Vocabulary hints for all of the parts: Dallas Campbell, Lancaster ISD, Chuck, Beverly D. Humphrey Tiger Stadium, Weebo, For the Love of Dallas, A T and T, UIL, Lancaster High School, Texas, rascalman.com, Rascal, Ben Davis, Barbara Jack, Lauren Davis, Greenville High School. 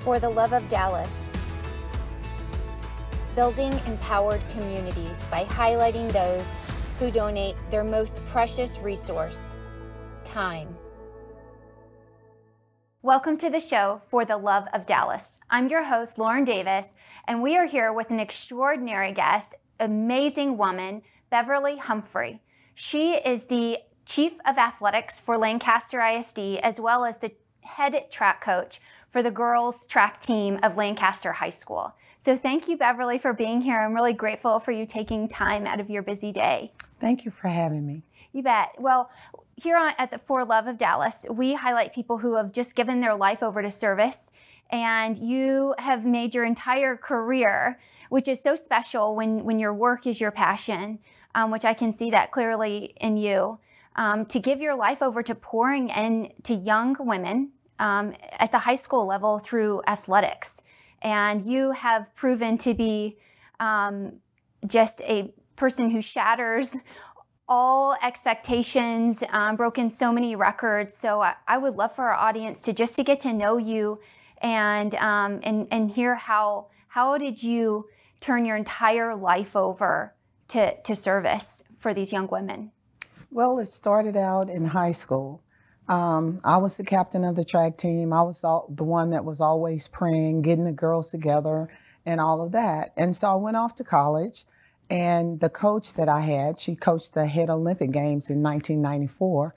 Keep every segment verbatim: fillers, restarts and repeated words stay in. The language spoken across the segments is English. For the Love of Dallas, building empowered communities by highlighting those who donate their most precious resource, time. Welcome to the show, For the Love of Dallas. I'm your host, Lauren Davis, and we are here with an extraordinary guest, amazing woman, Beverly Humphrey. She is the Chief of Athletics for Lancaster I S D, as well as the head track coach for the girls track team of Lancaster High School. So thank you, Beverly, for being here. I'm really grateful for you taking time out of your busy day. Thank you for having me. You bet. Well, here on, at the For Love of Dallas, we highlight people who have just given their life over to service, and you have made your entire career, which is so special when, when your work is your passion, um, which I can see that clearly in you, um, to give your life over to pouring in to young women um, at the high school level through athletics. And you have proven to be um, just a person who shatters all expectations, um, broken so many records. So I, I would love for our audience to just to get to know you and um, and and hear how how did you turn your entire life over to to service for these young women? Well, it started out in high school. Um, I was the captain of the track team. I was all, the one that was always praying, getting the girls together and all of that. And so I went off to college, and the coach that I had, she coached the head Olympic Games in nineteen ninety-four.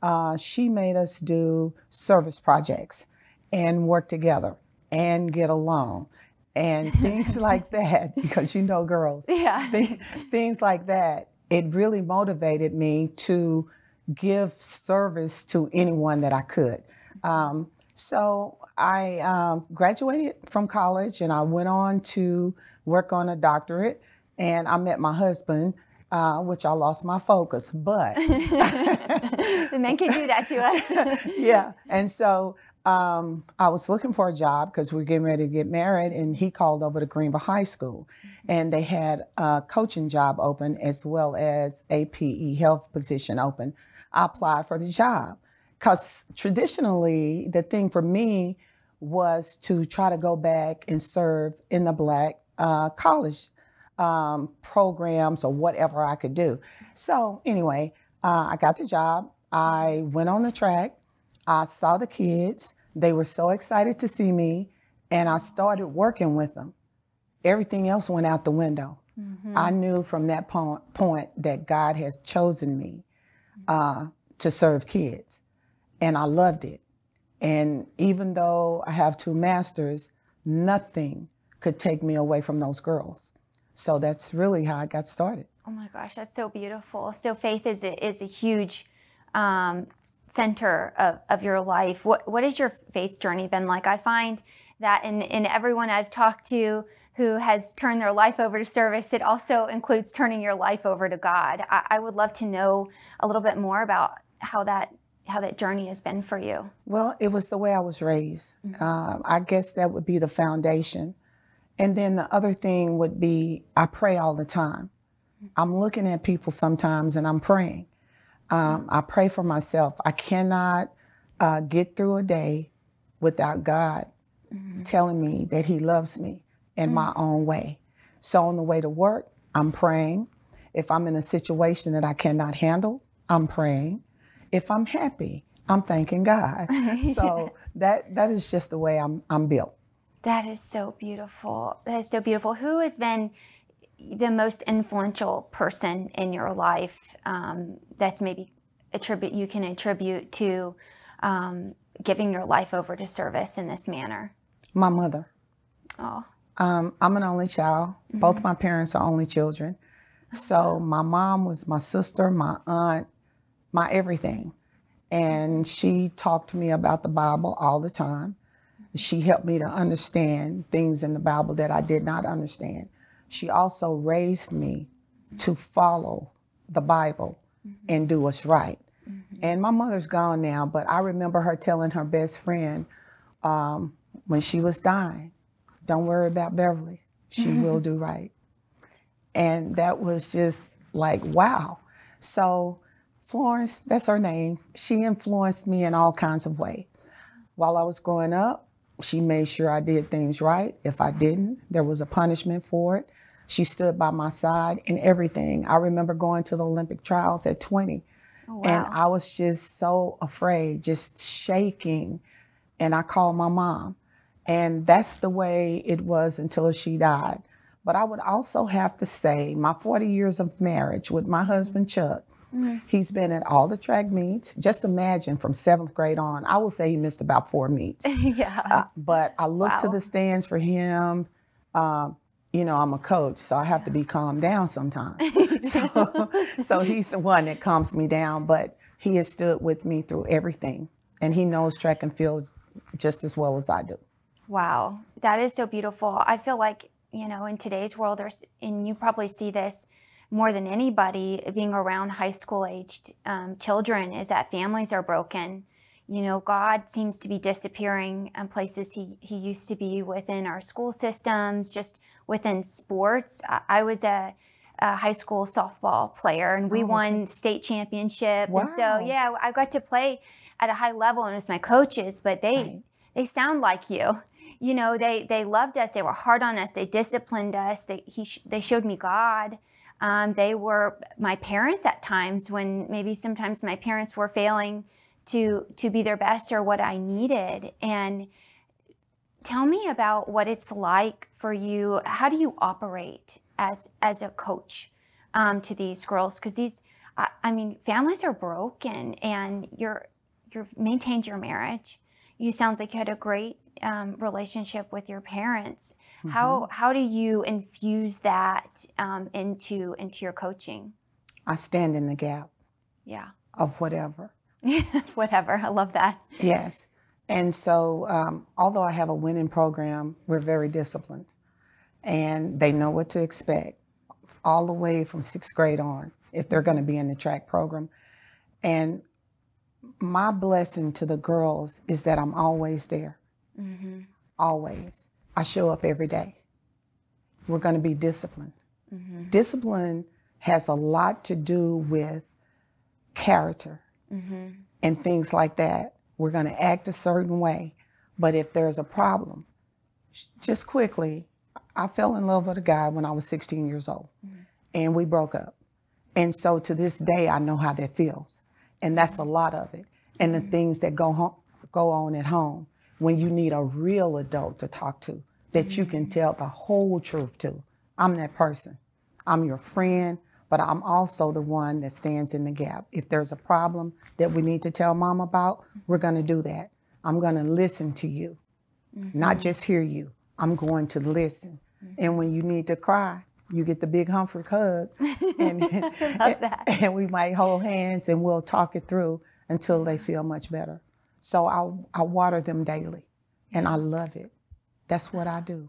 Uh, she made us do service projects and work together and get along and things like that, because you know girls. Yeah. Th- things like that. It really motivated me to give service to anyone that I could. Um, so I um, graduated from college, and I went on to work on a doctorate, and I met my husband, uh, which I lost my focus, but. The men can do that to us. Yeah, and so um, I was looking for a job because we were getting ready to get married, and he called over to Greenville High School, and they had a coaching job open as well as a P E health position open. I applied for the job because traditionally the thing for me was to try to go back and serve in the Black uh, college um, programs or whatever I could do. So anyway, uh, I got the job. I went on the track. I saw the kids. They were so excited to see me, and I started working with them. Everything else went out the window. Mm-hmm. I knew from that point, point that God has chosen me Uh, to serve kids, and I loved it. And even though I have two masters, nothing could take me away from those girls. So that's really how I got started. Oh my gosh, that's so beautiful. So faith is a, is a huge um, center of, of your life. What what has your faith journey been like? I find that in, in everyone I've talked to who has turned their life over to service, it also includes turning your life over to God. I, I would love to know a little bit more about how that how that journey has been for you. Well, it was the way I was raised. Mm-hmm. Um, I guess that would be the foundation. And then the other thing would be, I pray all the time. Mm-hmm. I'm looking at people sometimes and I'm praying. Um, mm-hmm. I pray for myself. I cannot uh, get through a day without God mm-hmm. telling me that he loves me in mm-hmm. my own way. So on the way to work, I'm praying. If I'm in a situation that I cannot handle, I'm praying. If I'm happy, I'm thanking God. Yes. So that that is just the way I'm I'm built. That is so beautiful. That is so beautiful. Who has been the most influential person in your life um, that's maybe attribute you can attribute to um, giving your life over to service in this manner? My mother. Oh. Um, I'm an only child. Mm-hmm. Both my parents are only children. So my mom was my sister, my aunt, my everything. And she talked to me about the Bible all the time. She helped me to understand things in the Bible that I did not understand. She also raised me to follow the Bible mm-hmm. and do what's right. Mm-hmm. And my mother's gone now, but I remember her telling her best friend um, when she was dying, "Don't worry about Beverly. She will do right." And that was just like, wow. So Florence, that's her name. She influenced me in all kinds of ways. While I was growing up, She made sure I did things right. If I didn't, there was a punishment for it. She stood by my side in everything. I remember going to the Olympic trials at twenty. Oh, wow. And I was just so afraid, just shaking. And I called my mom. And that's the way it was until she died. But I would also have to say my forty years of marriage with my husband, Chuck, mm-hmm. he's been at all the track meets. Just imagine from seventh grade on, I would say he missed about four meets. yeah. Uh, but I look wow. to the stands for him. Um, you know, I'm a coach, so I have yeah. to be calmed down sometimes. so, so he's the one that calms me down, but he has stood with me through everything. And he knows track and field just as well as I do. Wow, that is so beautiful. I feel like, you know, in today's world, there's, and you probably see this more than anybody, being around high school aged um, children, is that families are broken. You know, God seems to be disappearing in places he, he used to be, within our school systems, just within sports. I, I was a, a high school softball player, and we oh, won state championship. Wow. And so, yeah, I got to play at a high level, and it's my coaches, but they, right. they sound like you. You know, they, they loved us. They were hard on us. They disciplined us. They he sh- they showed me God. Um, they were my parents at times, when maybe sometimes my parents were failing to to be their best or what I needed. And tell me about what it's like for you. How do you operate as as a coach um, to these girls? Because these, I, I mean, families are broken, and you're you've maintained your marriage. You sounds like you had a great um, relationship with your parents. Mm-hmm. How how do you infuse that um, into into your coaching? I stand in the gap. Yeah. Of whatever. Whatever. I love that. Yes. And so, um, although I have a winning program, we're very disciplined, and they know what to expect all the way from sixth grade on if they're going to be in the track program, and. My blessing to the girls is that I'm always there. Mm-hmm. Always. I show up every day. We're going to be disciplined. Mm-hmm. Discipline has a lot to do with character mm-hmm. and things like that. We're going to act a certain way. But if there's a problem, just quickly, I fell in love with a guy when I was sixteen years old, mm-hmm. and we broke up. And so to this day, I know how that feels. And that's a lot of it. And the things that go home, go on at home, when you need a real adult to talk to, that mm-hmm. you can tell the whole truth to. I'm that person. I'm your friend, but I'm also the one that stands in the gap. If there's a problem that we need to tell mom about, we're going to do that. I'm going to listen to you, mm-hmm. not just hear you. I'm going to listen. Mm-hmm. And when you need to cry, you get the big Humphrey hug, and, and, and we might hold hands, and we'll talk it through until they feel much better. So I I water them daily, and I love it. That's what I do.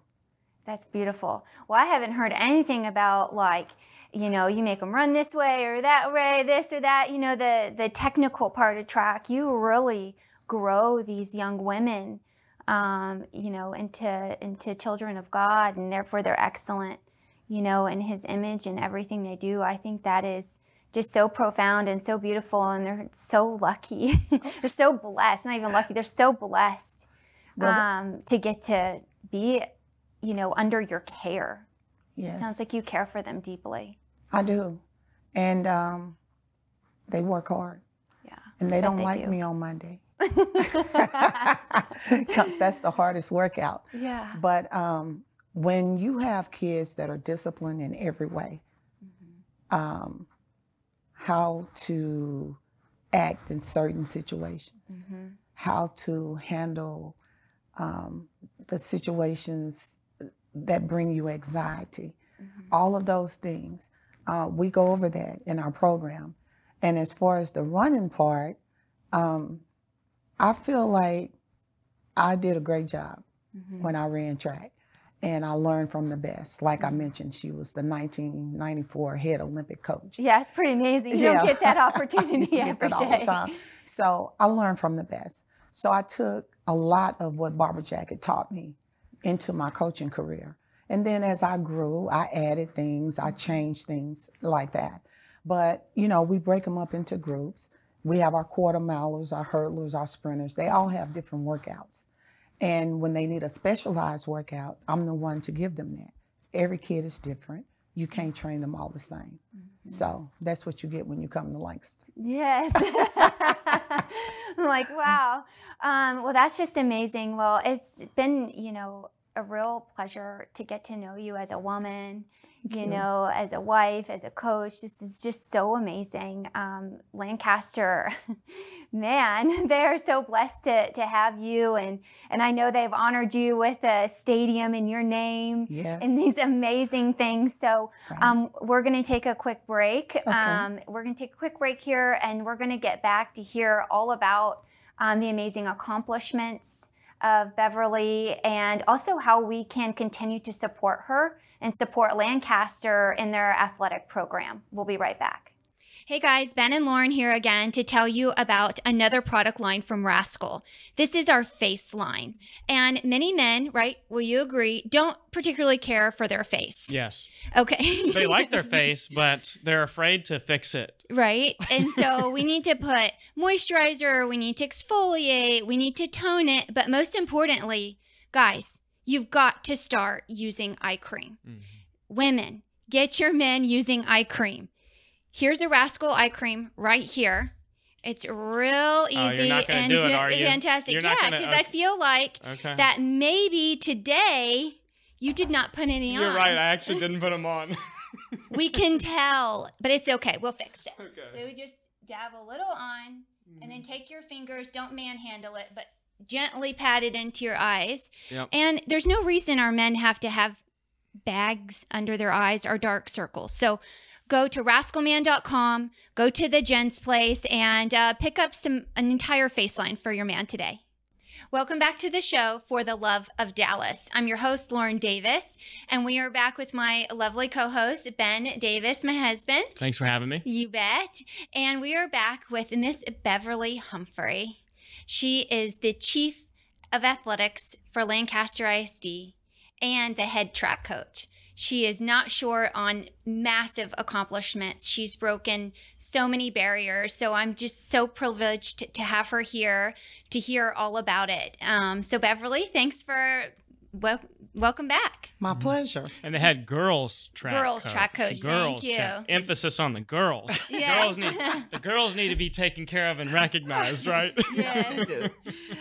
That's beautiful. Well, I haven't heard anything about, like, you know, you make them run this way or that way, this or that. You know, the the technical part of track. You really grow these young women, um, you know, into into children of God, and therefore they're excellent. You know, in his image and everything they do. I think that is just so profound and so beautiful, and they're so lucky. They're so blessed, not even lucky, they're so blessed um, to get to be, you know, under your care. Yes. It sounds like you care for them deeply. I do. And um, they work hard. Yeah. And they don't they like do. me on Monday. Because that's the hardest workout. Yeah. But, um, when you have kids that are disciplined in every way, mm-hmm. um, how to act in certain situations, mm-hmm. how to handle um, the situations that bring you anxiety, mm-hmm. all of those things, uh, we go over that in our program. And as far as the running part, um, I feel like I did a great job mm-hmm. when I ran track. And I learned from the best. Like I mentioned, she was the nineteen ninety-four head Olympic coach. Yeah, it's pretty amazing. You yeah. don't get that opportunity every get that day. All the time. So I learned from the best. So I took a lot of what Barbara Jack had taught me into my coaching career. And then as I grew, I added things, I changed things like that. But, you know, we break them up into groups. We have our quarter milers, our hurdlers, our sprinters. They all have different workouts. And when they need a specialized workout, I'm the one to give them that. Every kid is different. You can't train them all the same. Mm-hmm. So that's what you get when you come to Lancaster. Yes. I'm like, wow. Um, well, that's just amazing. Well, it's been, you know, a real pleasure to get to know you as a woman, you, you know, as a wife, as a coach. This is just so amazing. Um, Lancaster, man, they're so blessed to, to have you. And, and I know they've honored you with a stadium in your name, yes, and these amazing things. So um, we're going to take a quick break. Okay. Um, we're going to take a quick break here, and we're going to get back to hear all about um, the amazing accomplishments of Beverly, and also how we can continue to support her and support Lancaster in their athletic program. We'll be right back. Hey guys, Ben and Lauren here again to tell you about another product line from Rascal. This is our face line. And many men, right, will you agree, don't particularly care for their face? Yes. Okay. They like their face, but they're afraid to fix it. Right. And so we need to put moisturizer, we need to exfoliate, we need to tone it. But most importantly, guys, you've got to start using eye cream. Mm-hmm. Women, get your men using eye cream. Here's a Rascal eye cream right here. It's real easy. Oh, you're not gonna and do it, are you? Fantastic. You're not yeah, because okay. I feel like okay. that maybe today you did not put any you're on. You're right. I actually didn't put them on. We can tell, but it's okay. We'll fix it. Okay. So we just dab a little on, and then take your fingers. Don't manhandle it, but gently pat it into your eyes. Yep. And there's no reason our men have to have bags under their eyes or dark circles. So go to rascal man dot com, go to the Jen's Place, and uh, pick up some an entire face line for your man today. Welcome back to the show, For the Love of Dallas. I'm your host, Lauren Davis, and we are back with my lovely co-host, Ben Davis, my husband. Thanks for having me. You bet. And we are back with Miss Beverly Humphrey. She is the Chief of Athletics for Lancaster I S D and the head track coach. She is not short on massive accomplishments. She's broken so many barriers. So I'm just so privileged to have her here to hear all about it. Um, so Beverly, thanks for wel- welcome back. My pleasure. And they had girls track girls coach. track coach. Girls Thank you. Track. Emphasis on the girls. Yes. Girls need the girls need to be taken care of and recognized, right? Yes.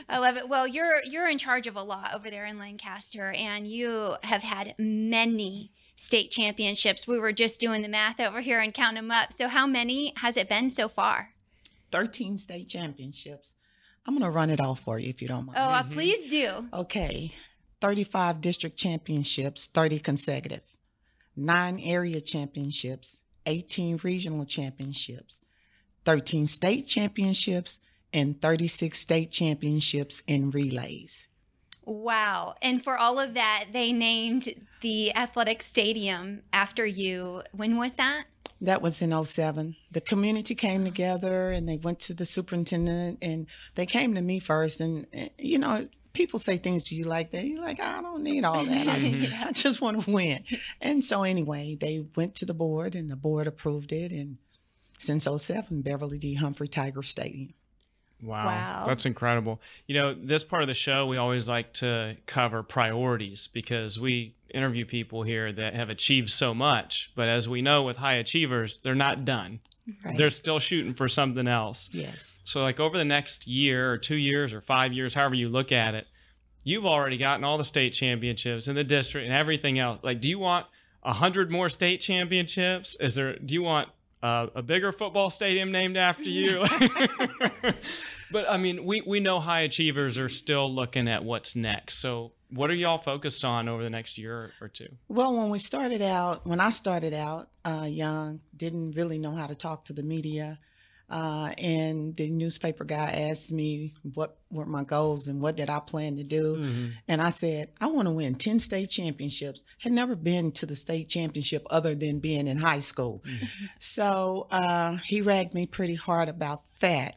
I love it. Well, you're you're in charge of a lot over there in Lancaster, and you have had many state championships. We were just doing the math over here and counting them up. So how many has it been so far? thirteen state championships. I'm going to run it all for you if you don't mind. Oh, mm-hmm. Please do. Okay. thirty-five district championships, thirty consecutive, nine area championships, eighteen regional championships, thirteen state championships, and thirty-six state championships in relays. Wow. And for all of that, they named the athletic stadium after you. When was that? That was in oh seven. The community came together, and they went to the superintendent, and they came to me first. And, you know, people say things to you like that. You're like, I don't need all that. I, mm-hmm. I just want to win. And so anyway, they went to the board, and the board approved it. And since oh seven, Beverly D. Humphrey Tiger Stadium. Wow. wow. That's incredible. You know, this part of the show, we always like to cover priorities because we interview people here that have achieved so much. But as we know with high achievers, they're not done. Right. They're still shooting for something else. Yes. So like over the next year or two years or five years, however you look at it, you've already gotten all the state championships and the district and everything else. Like, do you want a hundred more state championships? Is there, do you want uh, a bigger football stadium named after you? But I mean, we, we know high achievers are still looking at what's next. So what are y'all focused on over the next year or two? Well, when we started out, when I started out uh, young, didn't really know how to talk to the media. Uh, and the newspaper guy asked me what were my goals and what did I plan to do. Mm-hmm. And I said, I want to win ten state championships. Had never been to the state championship other than being in high school. Mm-hmm. So uh, he ragged me pretty hard about that.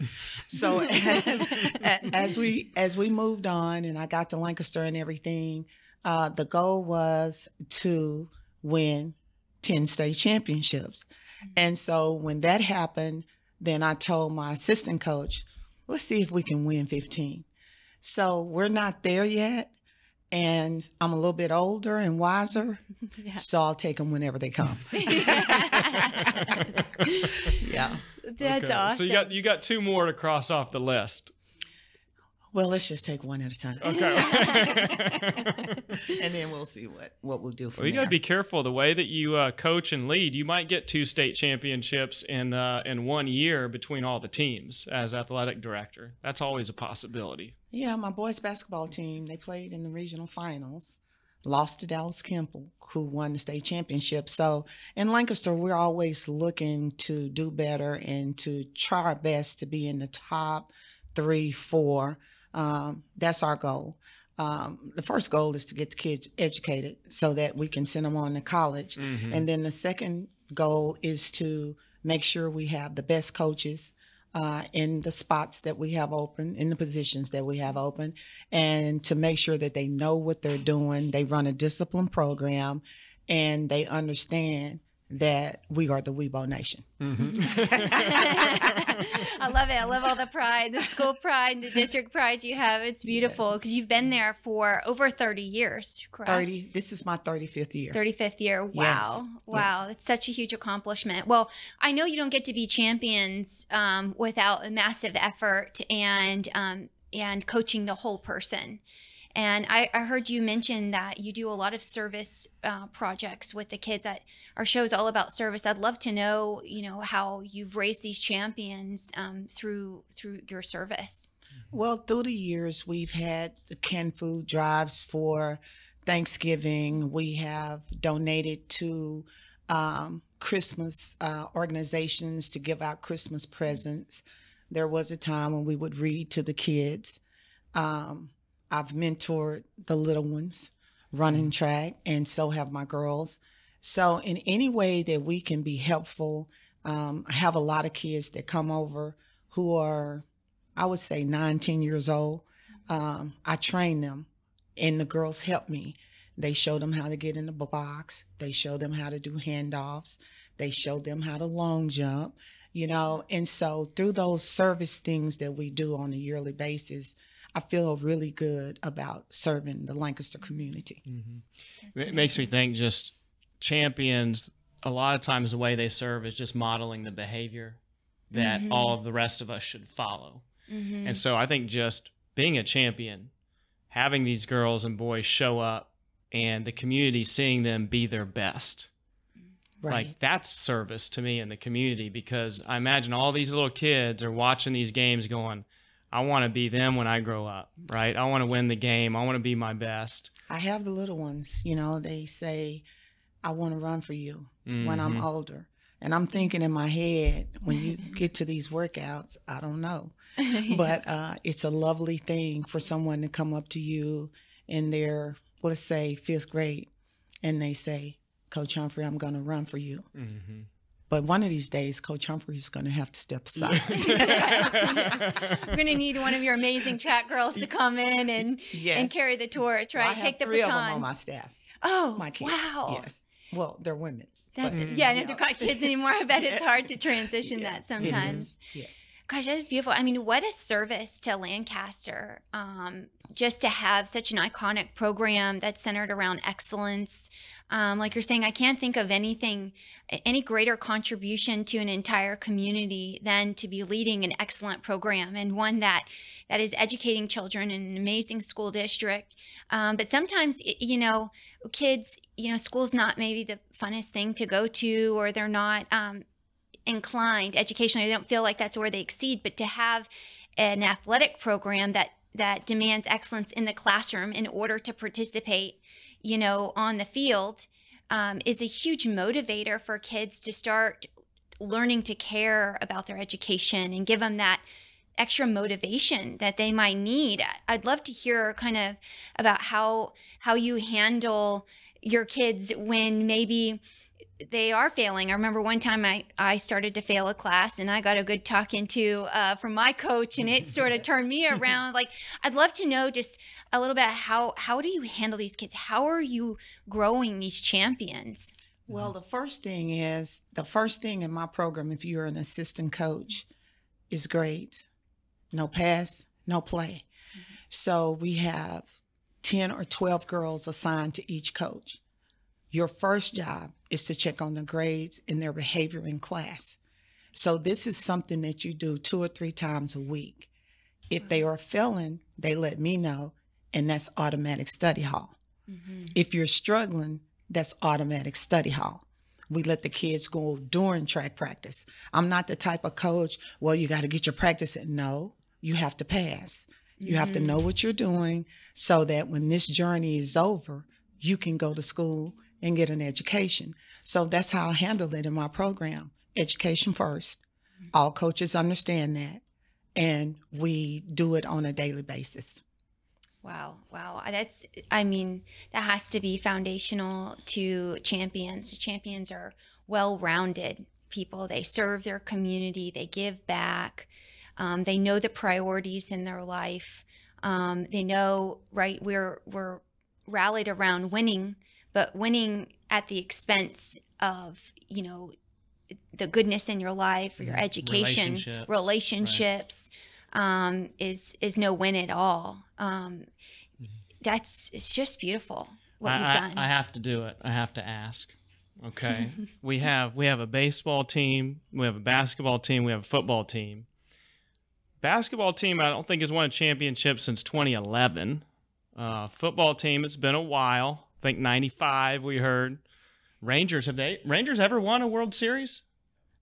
So as we as we moved on and I got to Lancaster and everything, uh, the goal was to win ten state championships. Mm-hmm. And so when that happened, then I told my assistant coach, let's see if we can win fifteen. So we're not there yet. And I'm a little bit older and wiser, yeah. so I'll take them whenever they come. yeah. That's okay. awesome. So you got you got two more to cross off the list. Well, let's just take one at a time. Okay. And then we'll see what, what we'll do for well, you. You got to be careful. The way that you uh, coach and lead, you might get two state championships in uh, in one year between all the teams as athletic director. That's always a possibility. Yeah, my boys' basketball team, they played in the regional finals, lost to Dallas Campbell, who won the state championship. So in Lancaster, we're always looking to do better and to try our best to be in the top three, four. Um, that's our goal. Um, the first goal is to get the kids educated so that we can send them on to college. Mm-hmm. And then the second goal is to make sure we have the best coaches uh, in the spots that we have open, in the positions that we have open, and to make sure that they know what they're doing. They run a discipline program and they understand that we are the Weebo Nation. Mm-hmm. I love it. I love all the pride, the school pride, the district pride you have. It's beautiful because yes. you've been there for over thirty years, correct? thirty. This is my thirty-fifth year. thirty-fifth year. Wow. Yes. Wow. Yes. That's such a huge accomplishment. Well, I know you don't get to be champions um, without a massive effort and um, and coaching the whole person. And I, I heard you mention that you do a lot of service uh, projects with the kids. At our show is all about service. I'd love to know, you know, how you've raised these champions um, through through your service. Well, through the years, we've had the canned food drives for Thanksgiving. We have donated to um, Christmas uh, organizations to give out Christmas presents. There was a time when we would read to the kids. Um, I've mentored the little ones running track, and so have my girls. So in any way that we can be helpful, um, I have a lot of kids that come over who are, I would say, nine, ten years old. Um, I train them, and the girls help me. They show them how to get in the blocks. They show them how to do handoffs. They show them how to long jump, you know. And so through those service things that we do on a yearly basis, I feel really good about serving the Lancaster community. Mm-hmm. It makes me think just champions, a lot of times the way they serve is just modeling the behavior that mm-hmm. all of the rest of us should follow. Mm-hmm. And so I think just being a champion, having these girls and boys show up and the community seeing them be their best, right. like that's service to me in the community, because I imagine all these little kids are watching these games going, I want to be them when I grow up, right? I want to win the game. I want to be my best. I have the little ones, you know, they say, I want to run for you mm-hmm. when I'm older. And I'm thinking in my head, when you get to these workouts, I don't know. But uh, it's a lovely thing for someone to come up to you in their, let's say, fifth grade, and they say, Coach Humphrey, I'm going to run for you. Mm-hmm. But one of these days, Coach Humphrey is going to have to step aside. We're going to need one of your amazing track girls to come in and yes. and carry the torch, right? Well, I have Take the three baton. Of them on my staff. Oh, my kids. Wow. Yes. Well, they're women. That's but, yeah, and if they're not kids anymore, I bet yes. it's hard to transition yeah, that sometimes. Yes. Gosh, that is beautiful. I mean, what a service to Lancaster, um, just to have such an iconic program that's centered around excellence. Um, like you're saying, I can't think of anything, any greater contribution to an entire community than to be leading an excellent program, and one that, that is educating children in an amazing school district. Um, but sometimes, you know, kids, you know, school's not maybe the funnest thing to go to, or they're not um, – inclined educationally, they don't feel like that's where they exceed. But to have an athletic program that that demands excellence in the classroom in order to participate, you know, on the field, um, is a huge motivator for kids to start learning to care about their education and give them that extra motivation that they might need. I'd love to hear kind of about how how you handle your kids when maybe they are failing. I remember one time I, I started to fail a class, and I got a good talk into uh, from my coach, and it sort of turned me around. Like, I'd love to know just a little bit how, how do you handle these kids? How are you growing these champions? Well, the first thing is, the first thing in my program, if you're an assistant coach, is grades. No pass, no play. So we have ten or twelve girls assigned to each coach. Your first job is to check on the grades and their behavior in class. So this is something that you do two or three times a week. If they are failing, they let me know, and that's automatic study hall. Mm-hmm. If you're struggling, that's automatic study hall. We let the kids go during track practice. I'm not the type of coach, well, you got to get your practice in. No, you have to pass. You mm-hmm. have to know what you're doing so that when this journey is over, you can go to school and get an education. So that's how I handle it in my program. Education first. Mm-hmm. All coaches understand that. And we do it on a daily basis. Wow. Wow. That's, I mean, that has to be foundational to champions. Champions are well-rounded people. They serve their community. They give back. Um, they know the priorities in their life. Um, they know, right, we're, we're rallied around winning, but winning at the expense of, you know, the goodness in your life or your education, relationships, relationships right. um, is is no win at all. Um, mm-hmm. That's it's just beautiful what I, you've done. I, I have to do it. I have to ask. Okay, we have we have a baseball team, we have a basketball team, we have a football team. Basketball team, I don't think has won a championship since twenty eleven. Uh, football team, it's been a while. I think ninety-five we heard. Rangers, have they Rangers ever won a World Series?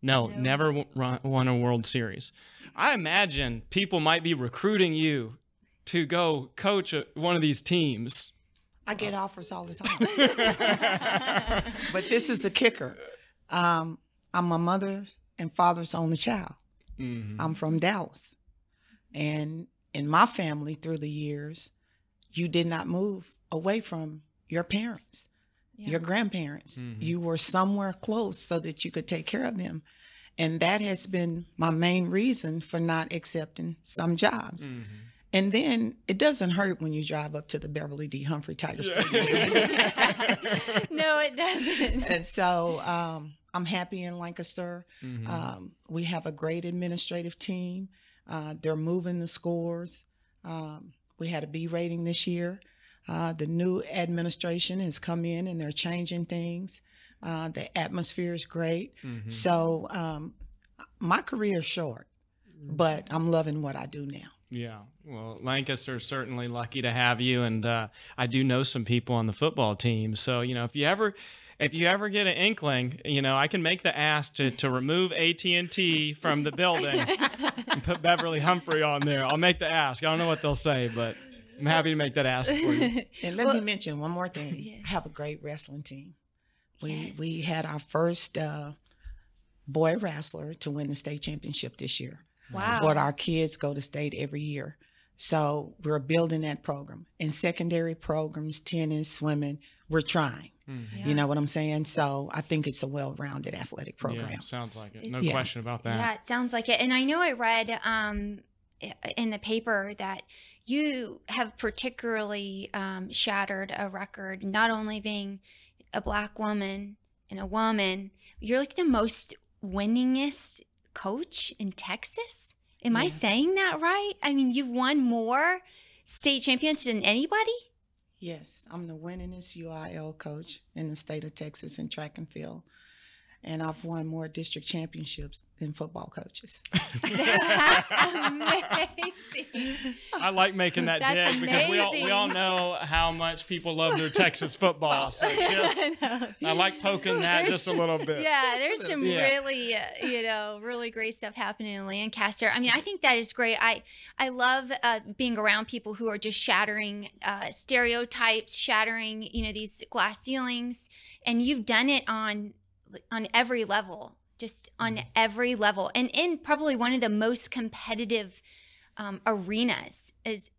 No, no. never w- won a World Series. I imagine people might be recruiting you to go coach a, one of these teams. I get offers all the time. But this is the kicker. Um, I'm my mother's and father's only child. Mm-hmm. I'm from Dallas. And in my family through the years, you did not move away from your parents. Yeah. Your grandparents, mm-hmm. you were somewhere close so that you could take care of them. And that has been my main reason for not accepting some jobs. Mm-hmm. And then it doesn't hurt when you drive up to the Beverly D. Humphrey Tiger Stadium. Yeah. No, it doesn't. And so um, I'm happy in Lancaster. Mm-hmm. Um, we have a great administrative team. Uh, they're moving the scores. Um, we had a B rating this year. Uh, the new administration has come in and they're changing things. Uh, the atmosphere is great. Mm-hmm. So um, my career is short, but I'm loving what I do now. Yeah. Well, Lancaster is certainly lucky to have you. And uh, I do know some people on the football team. So, you know, if you ever if you ever get an inkling, you know, I can make the ask to, to remove A T and T from the building and put Beverly Humphrey on there. I'll make the ask. I don't know what they'll say, but I'm happy to make that ask for you. And let well, me mention one more thing. Yes. I have a great wrestling team. We yes. we had our first uh, boy wrestler to win the state championship this year. Wow. But our kids go to state every year. So we're building that program. In secondary programs, tennis, swimming, we're trying. Mm-hmm. Yeah. You know what I'm saying? So I think it's a well-rounded athletic program. Yeah, sounds like it. No it's, question yeah. about that. Yeah, it sounds like it. And I know I read um, in the paper that you have particularly um, shattered a record, not only being a Black woman and a woman, you're like the most winningest coach in Texas. Am yes. I saying that right? I mean, you've won more state champions than anybody? Yes, I'm the winningest U I L coach in the state of Texas in track and field. And I've won more district championships than football coaches. That's amazing. I like making that dig because we all, we all know how much people love their Texas football. So just, I, I like poking that there's, just a little bit. Yeah, there's some yeah. really, you know, really great stuff happening in Lancaster. I mean, I think that is great. I, I love uh, being around people who are just shattering uh, stereotypes, shattering, you know, these glass ceilings. And you've done it on... on every level, just on every level. And in probably one of the most competitive um, arenas is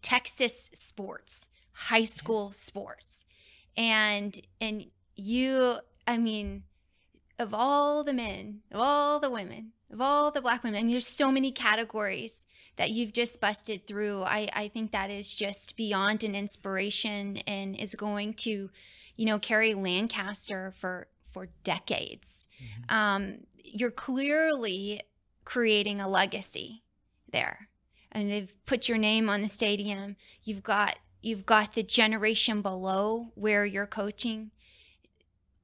Texas sports, high school yes. sports. And, and you, I mean, of all the men, of all the women, of all the Black women, I mean, there's so many categories that you've just busted through. I, I think that is just beyond an inspiration and is going to, you know, carry Lancaster for, for decades. Mm-hmm. Um, you're clearly creating a legacy there. and they've put your name on the stadium. You've got you've got the generation below where you're coaching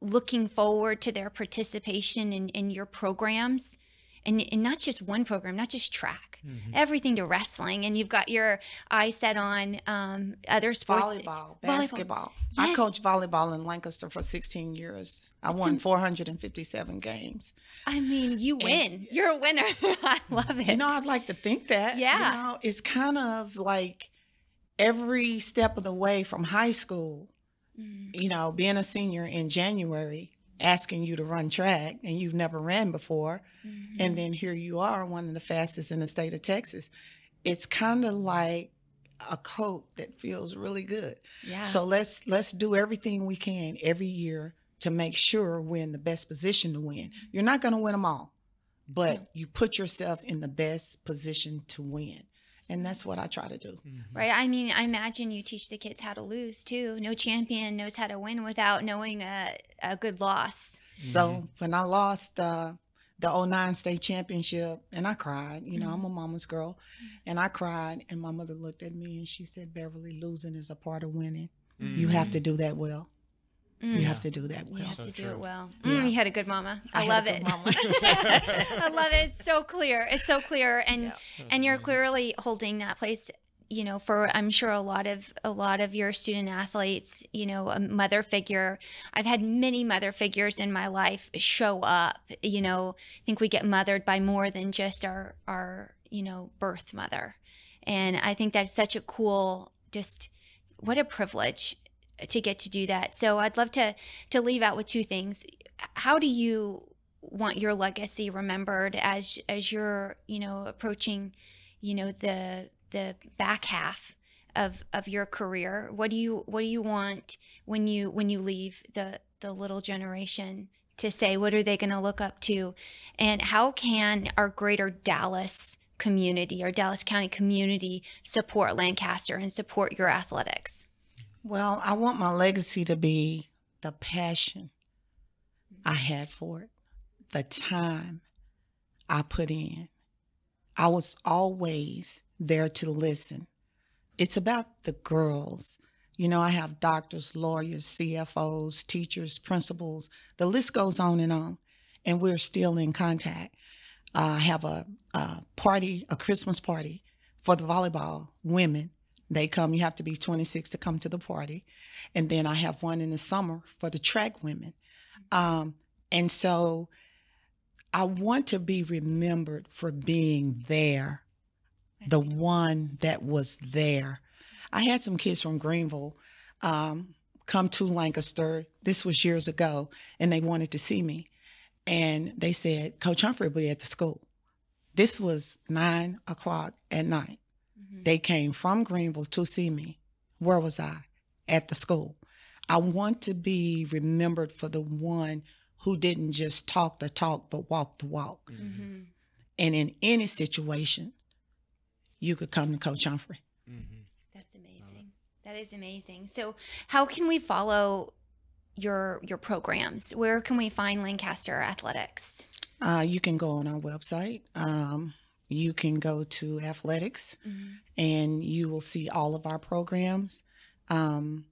looking forward to their participation in, in your programs. And, and not just one program, not just track, mm-hmm. everything to wrestling. And you've got your eye set on um, other sports. Volleyball, basketball. Volleyball. Yes. I coached volleyball in Lancaster for sixteen years. I That's won four hundred fifty-seven games. I mean, you and, win. You're a winner. I love it. You know, I'd like to think that. Yeah. You know, it's kind of like every step of the way from high school, mm. you know, being a senior in January, asking you to run track and you've never ran before. Mm-hmm. And then here you are, one of the fastest in the state of Texas. It's kind of like a coat that feels really good. Yeah. So let's, let's do everything we can every year to make sure we're in the best position to win. You're not going to win them all, but yeah. you put yourself in the best position to win. And that's what I try to do. Mm-hmm. Right. I mean, I imagine you teach the kids how to lose, too. No champion knows how to win without knowing a, a good loss. Mm-hmm. So when I lost uh, the oh nine state championship, and I cried. You know, mm-hmm. I'm a mama's girl. Mm-hmm. And I cried. And my mother looked at me and she said, Beverly, losing is a part of winning. Mm-hmm. You have to do that well. Mm. You have to do that well. You have so to do true. It well. Yeah. Mm, you had a good mama. I, I love it. Mama. I love it. It's so clear. It's so clear, and yeah. and you're clearly holding that place. You know, for I'm sure a lot of a lot of your student athletes. You know, a mother figure. I've had many mother figures in my life show up. You know, I think we get mothered by more than just our our you know birth mother, and I think that's such a cool. Just what a privilege to get to do that. So I'd love to to leave out with two things. How do you want your legacy remembered as as you're, you know, approaching, you know, the the back half of of your career? What do you what do you want when you when you leave the the little generation to say? What are they going to look up to? And how can our greater Dallas community or Dallas County community support Lancaster and support your athletics? Well, I want my legacy to be the passion I had for it, the time I put in. I was always there to listen. It's about the girls. You know, I have doctors, lawyers, C F Os, teachers, principals. The list goes on and on, and we're still in contact. Uh, I have a, a party, a Christmas party for the volleyball women. They come, you have to be twenty-six to come to the party. And then I have one in the summer for the track women. Um, and so I want to be remembered for being there, the one that was there. I had some kids from Greenville um, come to Lancaster. This was years ago, and they wanted to see me. And they said, Coach Humphrey will be at the school. This was nine o'clock at night. They came from Greenville to see me. Where was I? At the school. I want to be remembered for the one who didn't just talk the talk, but walk the walk. Mm-hmm. And in any situation, you could come to Coach Humphrey. Mm-hmm. That's amazing. That is amazing. So how can we follow your your programs? Where can we find Lancaster Athletics? Uh, you can go on our website. Um You can go to athletics, mm-hmm. and you will see all of our programs. Um,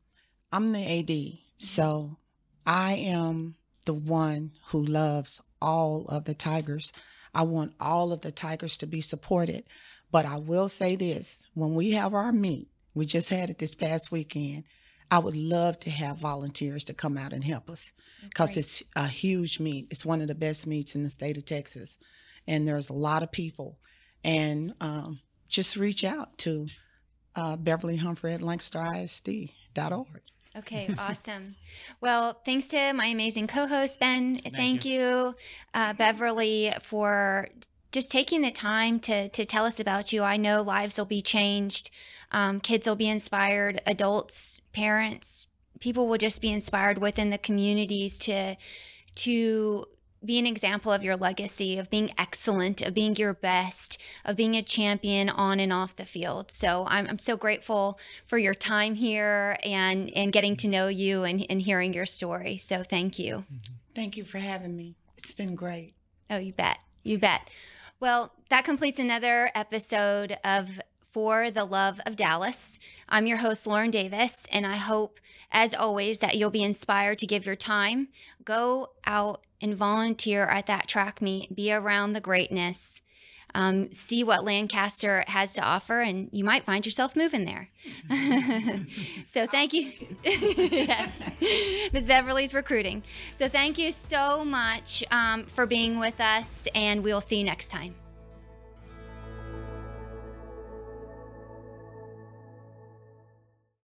I'm the A D, mm-hmm. so I am the one who loves all of the Tigers. I want all of the Tigers to be supported, but I will say this. When we have our meet, we just had it this past weekend, I would love to have volunteers to come out and help us because it's a huge meet. It's one of the best meets in the state of Texas, and there's a lot of people. And um, just reach out to uh, Beverly Humphrey at lancaster I S D dot org. Okay, awesome. Well, thanks to my amazing co-host, Ben. Thank, Thank you, you uh, Beverly, for just taking the time to to tell us about you. I know lives will be changed. Um, kids will be inspired. Adults, parents, people will just be inspired within the communities to to be an example of your legacy, of being excellent, of being your best, of being a champion on and off the field. So I'm, I'm so grateful for your time here and, and getting to know you and, and hearing your story. So thank you. Thank you for having me. It's been great. Oh, you bet. You bet. Well, that completes another episode of For the Love of Dallas. I'm your host, Lauren Davis, and I hope, as always, that you'll be inspired to give your time. Go out and volunteer at that track meet. Be around the greatness. Um, see what Lancaster has to offer, and you might find yourself moving there. So thank you. Yes, Miz Beverly's recruiting. So thank you so much um, for being with us, and we'll see you next time.